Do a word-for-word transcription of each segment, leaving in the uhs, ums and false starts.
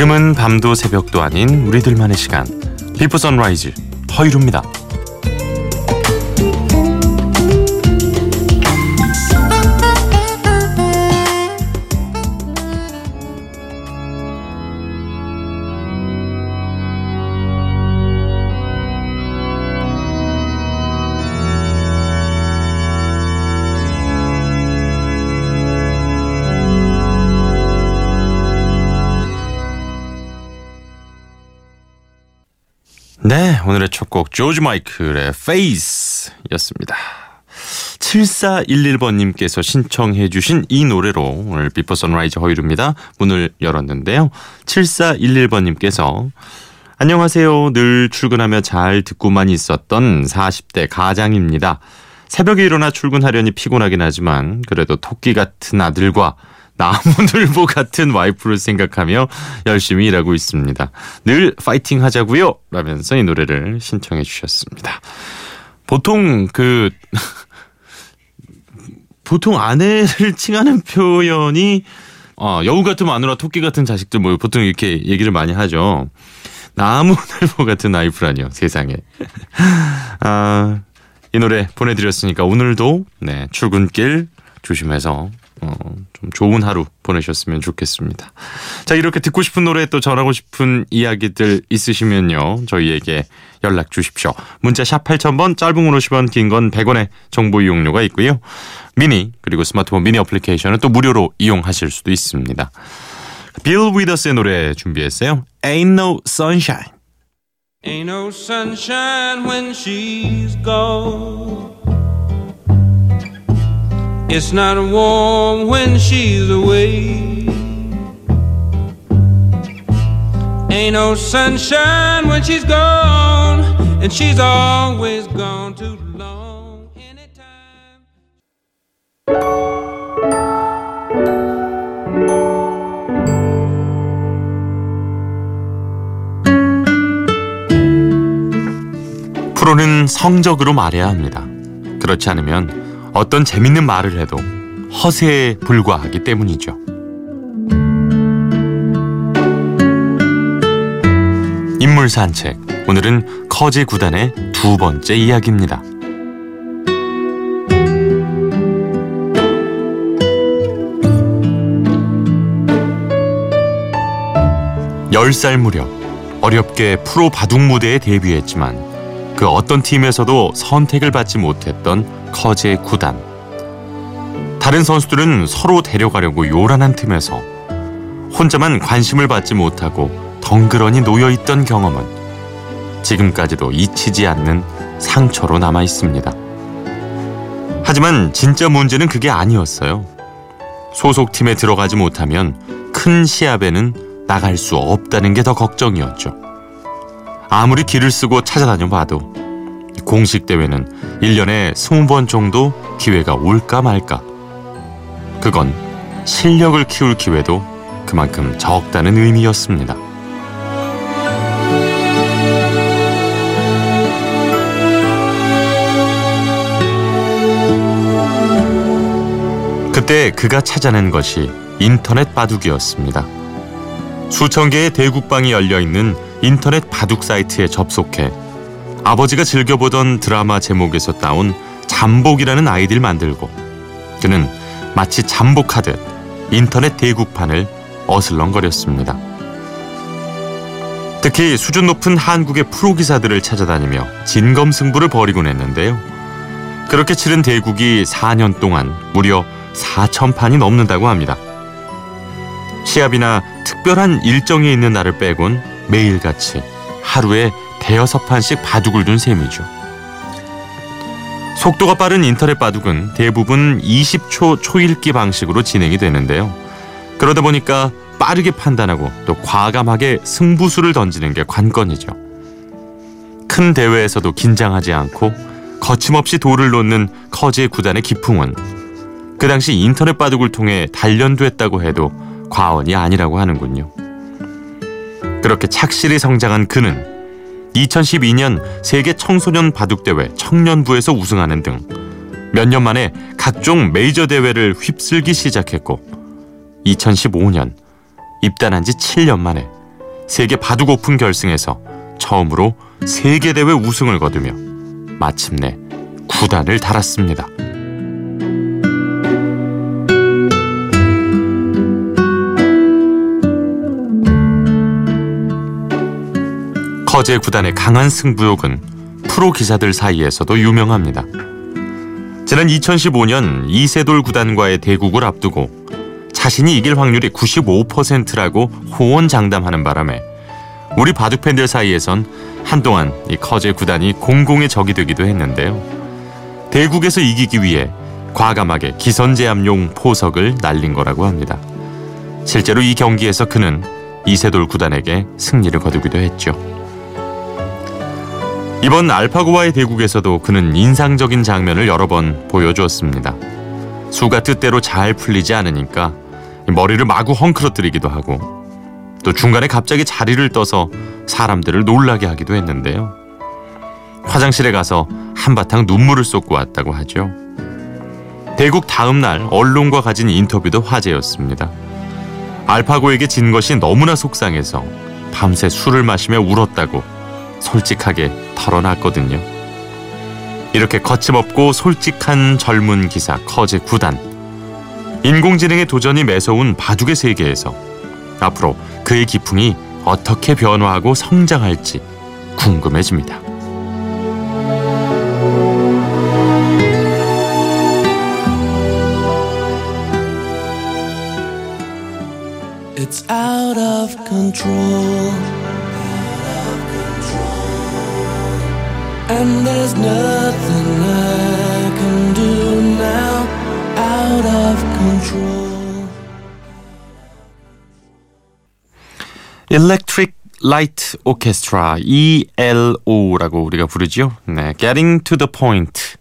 지금은 밤도 새벽도 아닌 우리들만의 시간, 비포 선라이즈 허유루입니다. 네, 오늘의 첫 곡 조지 마이클의 Face였습니다. 칠사일일 번님께서 신청해 주신 이 노래로 오늘 비포 선라이즈 허유루입니다. 문을 열었는데요. 칠사일일 번님께서 안녕하세요. 늘 출근하며 잘 듣고만 있었던 사십 대 가장입니다. 새벽에 일어나 출근하려니 피곤하긴 하지만 그래도 토끼 같은 아들과 나무늘보 같은 와이프를 생각하며 열심히 일하고 있습니다. 늘 파이팅 하자고요 라면서 이 노래를 신청해 주셨습니다. 보통 그 보통 아내를 칭하는 표현이 어, 여우 같은 마누라, 토끼 같은 자식들 뭐 보통 이렇게 얘기를 많이 하죠. 나무늘보 같은 와이프라니요, 세상에. 아, 이 노래 보내드렸으니까 오늘도 네, 출근길 조심해서 어, 좀 좋은 하루 보내셨으면 좋겠습니다. 자, 이렇게 듣고 싶은 노래 또 전하고 싶은 이야기들 있으시면요, 저희에게 연락 주십시오. 문자 샵 팔천 번, 짧은 건 오십 원, 긴 건 백 원의 정보 이용료가 있고요. 미니 그리고 스마트폰 미니 어플리케이션은 또 무료로 이용하실 수도 있습니다. 빌 위더스의 노래 준비했어요. Ain't no sunshine. Ain't no sunshine when she's gone. It's not warm when she's away. Ain't no sunshine when she's gone, and she's always gone too long. Anytime. 프로는 성적으로 말해야 합니다. 그렇지 않으면 어떤 재밌는 말을 해도 허세에 불과하기 때문이죠. 인물 산책, 오늘은 커제 구단의 두 번째 이야기입니다. 열 살 무렵 어렵게 프로 바둑 무대에 데뷔했지만 그 어떤 팀에서도 선택을 받지 못했던 커제 구단. 다른 선수들은 서로 데려가려고 요란한 틈에서 혼자만 관심을 받지 못하고 덩그러니 놓여있던 경험은 지금까지도 잊히지 않는 상처로 남아있습니다. 하지만 진짜 문제는 그게 아니었어요. 소속팀에 들어가지 못하면 큰 시합에는 나갈 수 없다는 게 더 걱정이었죠. 아무리 길을 쓰고 찾아다녀 봐도 공식 대회는 일 년에 스무 번 정도 기회가 올까 말까. 그건 실력을 키울 기회도 그만큼 적다는 의미였습니다. 그때 그가 찾아낸 것이 인터넷 바둑이었습니다. 수천 개의 대국방이 열려있는 인터넷 바둑 사이트에 접속해 아버지가 즐겨보던 드라마 제목에서 따온 잠복이라는 아이디를 만들고 그는 마치 잠복하듯 인터넷 대국판을 어슬렁거렸습니다. 특히 수준 높은 한국의 프로기사들을 찾아다니며 진검승부를 벌이곤 했는데요. 그렇게 치른 대국이 사 년 동안 무려 사천 판이 넘는다고 합니다. 시합이나 특별한 일정이 있는 날을 빼곤 매일같이 하루에 대여섯 판씩 바둑을 둔 셈이죠. 속도가 빠른 인터넷 바둑은 대부분 이십 초 초읽기 방식으로 진행이 되는데요. 그러다 보니까 빠르게 판단하고 또 과감하게 승부수를 던지는 게 관건이죠. 큰 대회에서도 긴장하지 않고 거침없이 돌을 놓는 커제 구단의 기풍은 그 당시 인터넷 바둑을 통해 단련됐다고 해도 과언이 아니라고 하는군요. 그렇게 착실히 성장한 그는 이천십이 년 세계 청소년 바둑대회 청년부에서 우승하는 등 몇 년 만에 각종 메이저 대회를 휩쓸기 시작했고 이천십오 년 입단한 지 칠 년 만에 세계 바둑 오픈 결승에서 처음으로 세계대회 우승을 거두며 마침내 구단을 달았습니다. 커제 구단의 강한 승부욕은 프로 기사들 사이에서도 유명합니다. 지난 이천십오 년 이세돌 구단과의 대국을 앞두고 자신이 이길 확률이 구십오 퍼센트라고 호언장담하는 바람에 우리 바둑팬들 사이에선 한동안 이 커제 구단이 공공의 적이 되기도 했는데요. 대국에서 이기기 위해 과감하게 기선제압용 포석을 날린 거라고 합니다. 실제로 이 경기에서 그는 이세돌 구단에게 승리를 거두기도 했죠. 이번 알파고와의 대국에서도 그는 인상적인 장면을 여러 번 보여주었습니다. 수가 뜻대로 잘 풀리지 않으니까 머리를 마구 헝클어뜨리기도 하고 또 중간에 갑자기 자리를 떠서 사람들을 놀라게 하기도 했는데요. 화장실에 가서 한바탕 눈물을 쏟고 왔다고 하죠. 대국 다음 날 언론과 가진 인터뷰도 화제였습니다. 알파고에게 진 것이 너무나 속상해서 밤새 술을 마시며 울었다고 솔직하게 털어놨거든요. 이렇게 거침없고 솔직한 젊은 기사 커제 구단. 인공지능의 도전이 매서운 바둑의 세계에서 앞으로 그의 기풍이 어떻게 변화하고 성장할지 궁금해집니다. It's out of control. And there's nothing I can do now, out of control. Electric Light Orchestra, 이 엘 오라고 우리가 부르죠. 네, Getting to the Point.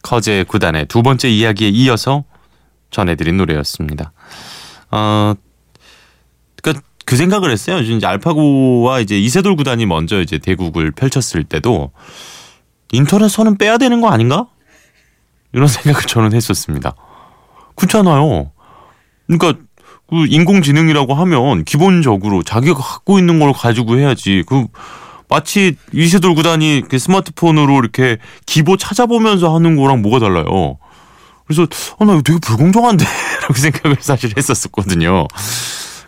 커제 구단의 두 번째 이야기에 이어서 전해드린 노래였습니다. 어, 그러니까 그 생각을 했어요. 이제 알파고와 이제 이세돌 구단이 먼저 이제 대국을 펼쳤을 때도. 인터넷 선은 빼야 되는 거 아닌가? 이런 생각을 저는 했었습니다. 그렇잖아요. 그러니까 그 인공지능이라고 하면 기본적으로 자기가 갖고 있는 걸 가지고 해야지. 그 마치 이세돌 구단이 스마트폰으로 이렇게 기보 찾아보면서 하는 거랑 뭐가 달라요. 그래서 아, 나 이거 되게 불공정한데? 라고 생각을 사실 했었거든요.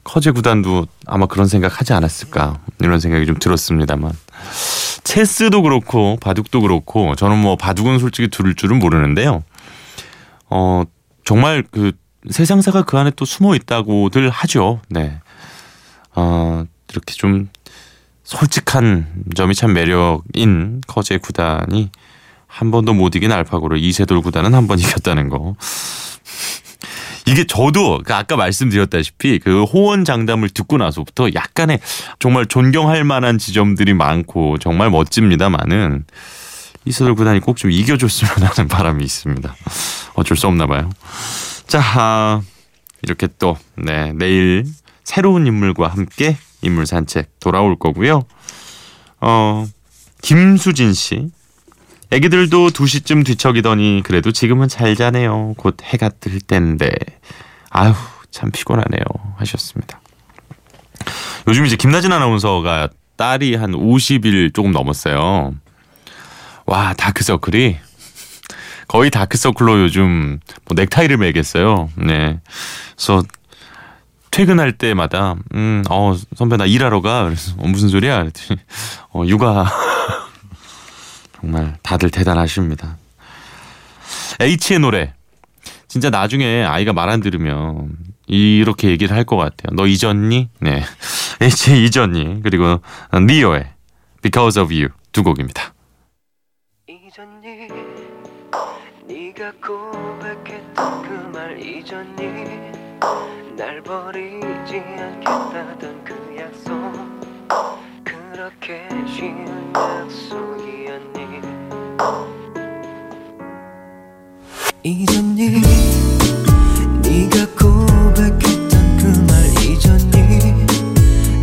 커제 구단도 아마 그런 생각하지 않았을까 이런 생각이 좀 들었습니다만. 체스도 그렇고 바둑도 그렇고 저는 뭐 바둑은 솔직히 둘 줄은 모르는데요. 어 정말 그 세상사가 그 안에 또 숨어 있다고들 하죠. 네. 어 이렇게 좀 솔직한 점이 참 매력인 커제 구단이 한 번도 못 이긴 알파고를 이세돌 구단은 한 번 이겼다는 거. 이게 저도 아까 말씀드렸다시피 그 호언장담을 듣고 나서부터 약간의 정말 존경할 만한 지점들이 많고 정말 멋집니다만은 이세돌 구단이 꼭 좀 이겨줬으면 하는 바람이 있습니다. 어쩔 수 없나 봐요. 자, 이렇게 또 네, 내일 새로운 인물과 함께 인물 산책 돌아올 거고요. 어, 김수진 씨. 애기들도 두 시쯤 뒤척이더니 그래도 지금은 잘 자네요. 곧 해가 뜰 텐데. 아휴 참 피곤하네요 하셨습니다. 요즘 이제 김나진 아나운서가 딸이 한 오십 일 조금 넘었어요. 와 다크서클이 거의 다크서클로 요즘 뭐 넥타이를 매겠어요. 네, 그래서 퇴근할 때마다 음, 어, 선배 나 일하러 가. 그래서 어, 무슨 소리야? 그랬더니 어, 육아. 정말 다들 대단하십니다. H의 노래. 진짜 나중에 아이가 말 안 들으면 이렇게 얘기를 할 것 같아요. 너 잊었니? 네. H의 잊었니? 그리고 니오의 Because of You 두 곡입니다. 잊었니? 네가 고백했던 그 말 잊었니? 날 버리지 않겠다던 그 약속 그렇게 쉬운 약속이었니 잊었니 네가 고백했던 그 말 잊었니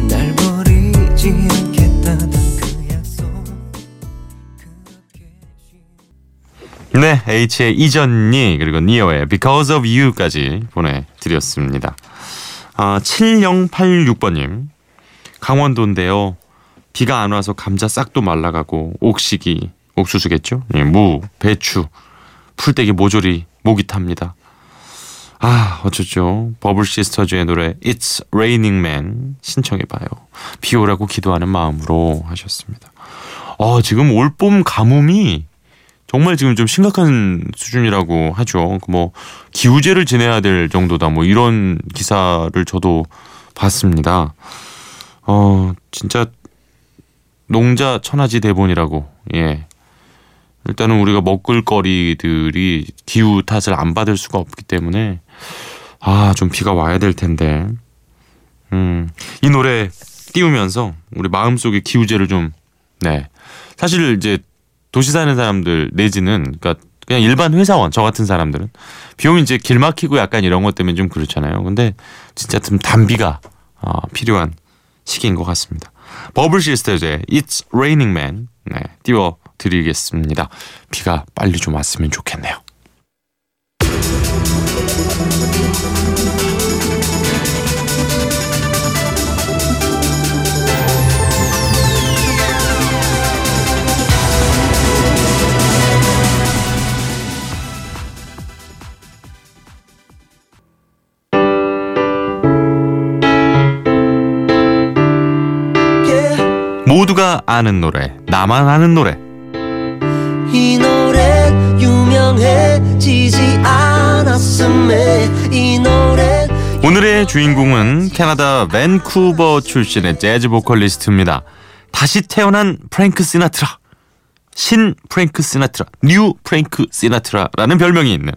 날 버리지 않겠다던 그 약속 그렇게 쉬운 네, H의 잊었니 그리고 니어의 Because of You까지 보내드렸습니다. 아, 칠공팔육 번님 강원도인데요. 비가 안 와서 감자 싹도 말라가고 옥시기, 옥수수겠죠? 예, 무, 배추, 풀떼기 모조리 목이 탑니다. 아, 어쩌죠. 버블 시스터즈의 노래 It's Raining Man 신청해봐요. 비 오라고 기도하는 마음으로 하셨습니다. 아, 지금 올봄 가뭄이 정말 지금 좀 심각한 수준이라고 하죠. 뭐 기우제를 지내야 될 정도다 뭐 이런 기사를 저도 봤습니다. 어, 진짜 농자 천하지 대본이라고. 예. 일단은 우리가 먹을거리들이 기후 탓을 안 받을 수가 없기 때문에 아, 좀 비가 와야 될 텐데. 음, 이 노래 띄우면서 우리 마음속의 기우제를 좀, 네. 사실 이제 도시 사는 사람들 내지는 그러니까 그냥 일반 회사원 저 같은 사람들은 비 오면 이제 길 막히고 약간 이런 것 때문에 좀 그렇잖아요. 근데 진짜 좀 단비가 어, 필요한 시기인 것 같습니다. 버블 시스터즈의 It's Raining Man, 네, 띄워드리겠습니다. 비가 빨리 좀 왔으면 좋겠네요. 모두가 아는 노래, 나만 아는 노래. 이 노래 유명해지지 않았음에 이 노래. 오늘의 주인공은 캐나다 밴쿠버 출신의 재즈 보컬리스트입니다. 다시 태어난 프랭크 시나트라, 신 프랭크 시나트라, 뉴 프랭크 시나트라라는 별명이 있는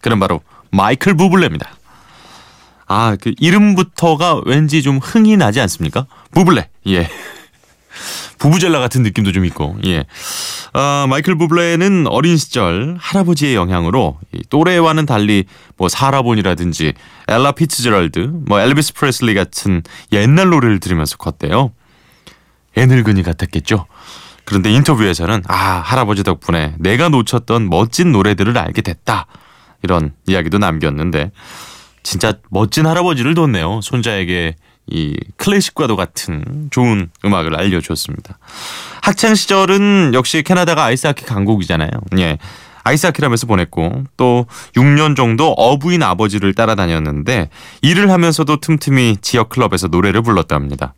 그는 바로 마이클 부블레입니다. 아, 그 이름부터가 왠지 좀 흥이 나지 않습니까? 부블레. 예. 부부젤라 같은 느낌도 좀 있고. 예. 아, 마이클 부블레는 어린 시절 할아버지의 영향으로 또래와는 달리 뭐 사라본이라든지 엘라 피츠제럴드, 뭐 엘비스 프레슬리 같은 옛날 노래를 들으면서 컸대요. 애늙은이 같았겠죠. 그런데 인터뷰에서는 아, 할아버지 덕분에 내가 놓쳤던 멋진 노래들을 알게 됐다, 이런 이야기도 남겼는데 진짜 멋진 할아버지를 뒀네요. 손자에게 이 클래식과도 같은 좋은 음악을 알려주었습니다. 학창 시절은 역시 캐나다가 아이스하키 강국이잖아요. 예, 아이스하키라면서 보냈고 또 육 년 정도 어부인 아버지를 따라다녔는데 일을 하면서도 틈틈이 지역 클럽에서 노래를 불렀답니다.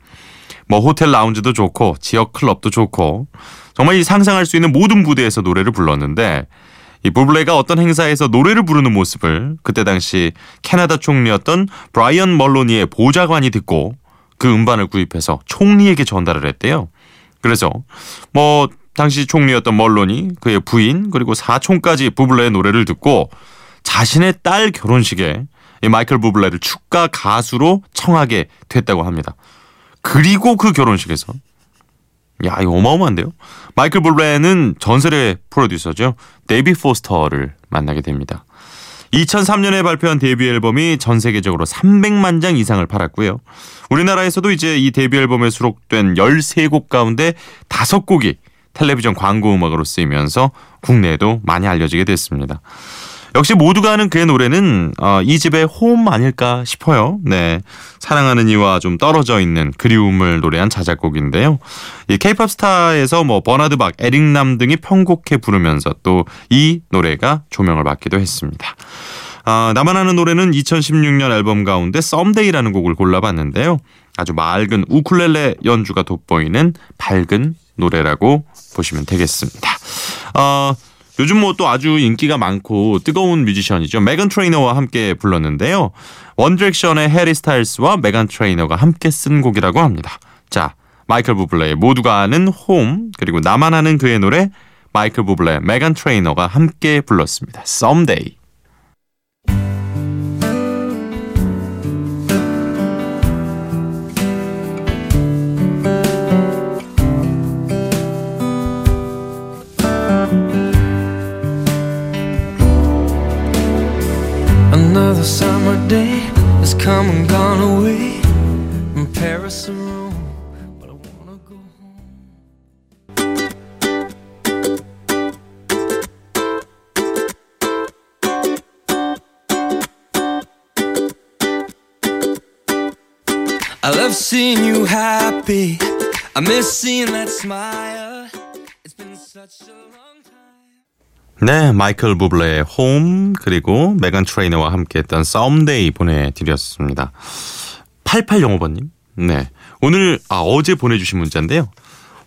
뭐 호텔 라운지도 좋고 지역 클럽도 좋고 정말 이 상상할 수 있는 모든 부대에서 노래를 불렀는데 이 부블레가 어떤 행사에서 노래를 부르는 모습을 그때 당시 캐나다 총리였던 브라이언 멀로니의 보좌관이 듣고 그 음반을 구입해서 총리에게 전달을 했대요. 그래서 뭐 당시 총리였던 멀로니, 그의 부인 그리고 사촌까지 부블레의 노래를 듣고 자신의 딸 결혼식에 이 마이클 부블레를 축가 가수로 청하게 됐다고 합니다. 그리고 그 결혼식에서, 야, 이거 어마어마한데요. 마이클 부블레는 전설의 프로듀서죠. 데이비 포스터를 만나게 됩니다. 이천삼 년에 발표한 데뷔 앨범이 전 세계적으로 삼백만 장 이상을 팔았고요. 우리나라에서도 이제 이 데뷔 앨범에 수록된 열세 곡 가운데 다섯 곡이 텔레비전 광고 음악으로 쓰이면서 국내에도 많이 알려지게 됐습니다. 역시 모두가 아는 그의 노래는 어, 이 집의 홈 아닐까 싶어요. 네, 사랑하는 이와 좀 떨어져 있는 그리움을 노래한 자작곡인데요. 이 케이팝 스타에서 뭐 버나드 박, 에릭 남 등이 편곡해 부르면서 또 이 노래가 조명을 받기도 했습니다. 아, 나만 아는 노래는 이천십육 년 앨범 가운데 썸데이라는 곡을 골라봤는데요. 아주 맑은 우쿨렐레 연주가 돋보이는 밝은 노래라고 보시면 되겠습니다. 어, 요즘 뭐 또 아주 인기가 많고 뜨거운 뮤지션이죠. 메간 트레이너와 함께 불렀는데요. 원디렉션의 해리 스타일스와 메간 트레이너가 함께 쓴 곡이라고 합니다. 자, 마이클 부블레의 모두가 아는 홈, 그리고 나만 아는 그의 노래, 마이클 부블레, 메간 트레이너가 함께 불렀습니다. Someday. I love seeing you happy. I miss seeing that smile. It's been such a long time. 네, 마이클 부블레의 홈 그리고 메간 트레이너와 함께했던 썸데이 보내드렸습니다. 팔팔공오번님. 네, 오늘 아 어제 보내주신 문자인데요.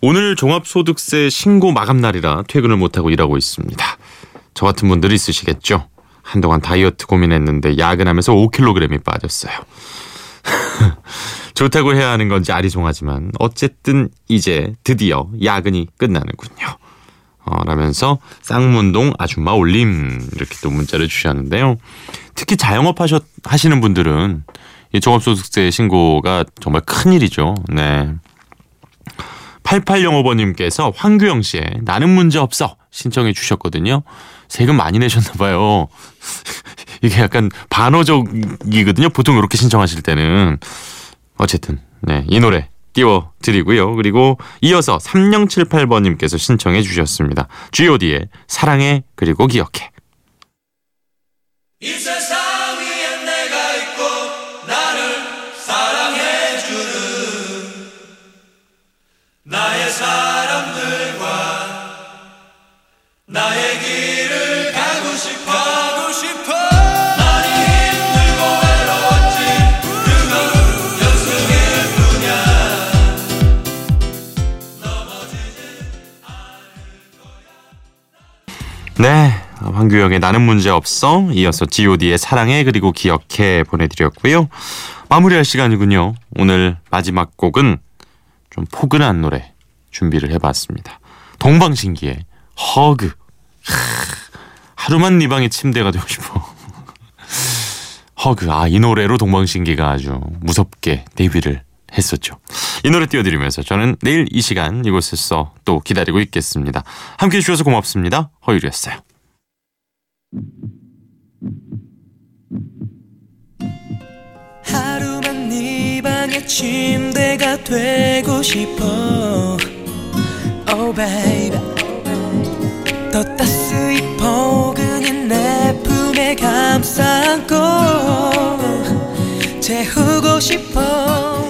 오늘 종합소득세 신고 마감 날이라 퇴근을 못하고 일하고 있습니다. 저 같은 분들이 있으시겠죠. 한동안 다이어트 고민했는데 야근하면서 오 킬로그램이 빠졌어요. 좋다고 해야 하는 건지 아리송하지만 어쨌든 이제 드디어 야근이 끝나는군요. 어, 라면서 쌍문동 아줌마 올림 이렇게 또 문자를 주셨는데요. 특히 자영업 하셨, 하시는 분들은 이 종합소득세 신고가 정말 큰일이죠. 네. 팔팔공오번님께서 황규영 씨의 나는 문제 없어 신청해 주셨거든요. 세금 많이 내셨나 봐요. 이게 약간 반어적이거든요. 보통 이렇게 신청하실 때는. 어쨌든 네, 이 노래 띄워드리고요. 그리고 이어서 삼공칠팔번님께서 신청해 주셨습니다. 지오디의 사랑해 그리고 기억해. 나의 사람들과 나의 길을 가고 싶어, 가고 싶어. 많이 힘들고 외로웠지 그건 연습일 뿐이야. 넘어지지 않을 거야. 네, 황규영의 나는 문제없어 이어서 지오디의 사랑해 그리고 기억해 보내드렸고요. 마무리할 시간이군요. 오늘 마지막 곡은 좀 포근한 노래 준비를 해봤습니다. 동방신기의 허그. 하루만 네 방의 침대가 되고 싶어. 허그. 아, 이 노래로 동방신기가 아주 무섭게 데뷔를 했었죠. 이 노래 띄워드리면서 저는 내일 이 시간 이곳에서 또 기다리고 있겠습니다. 함께해 주셔서 고맙습니다. 허유리였어요. 하루만 네 방의 침대가 되고 싶어. Oh baby, 더 따스히 포근히 내 품에 감싸 안고 재우고 싶어.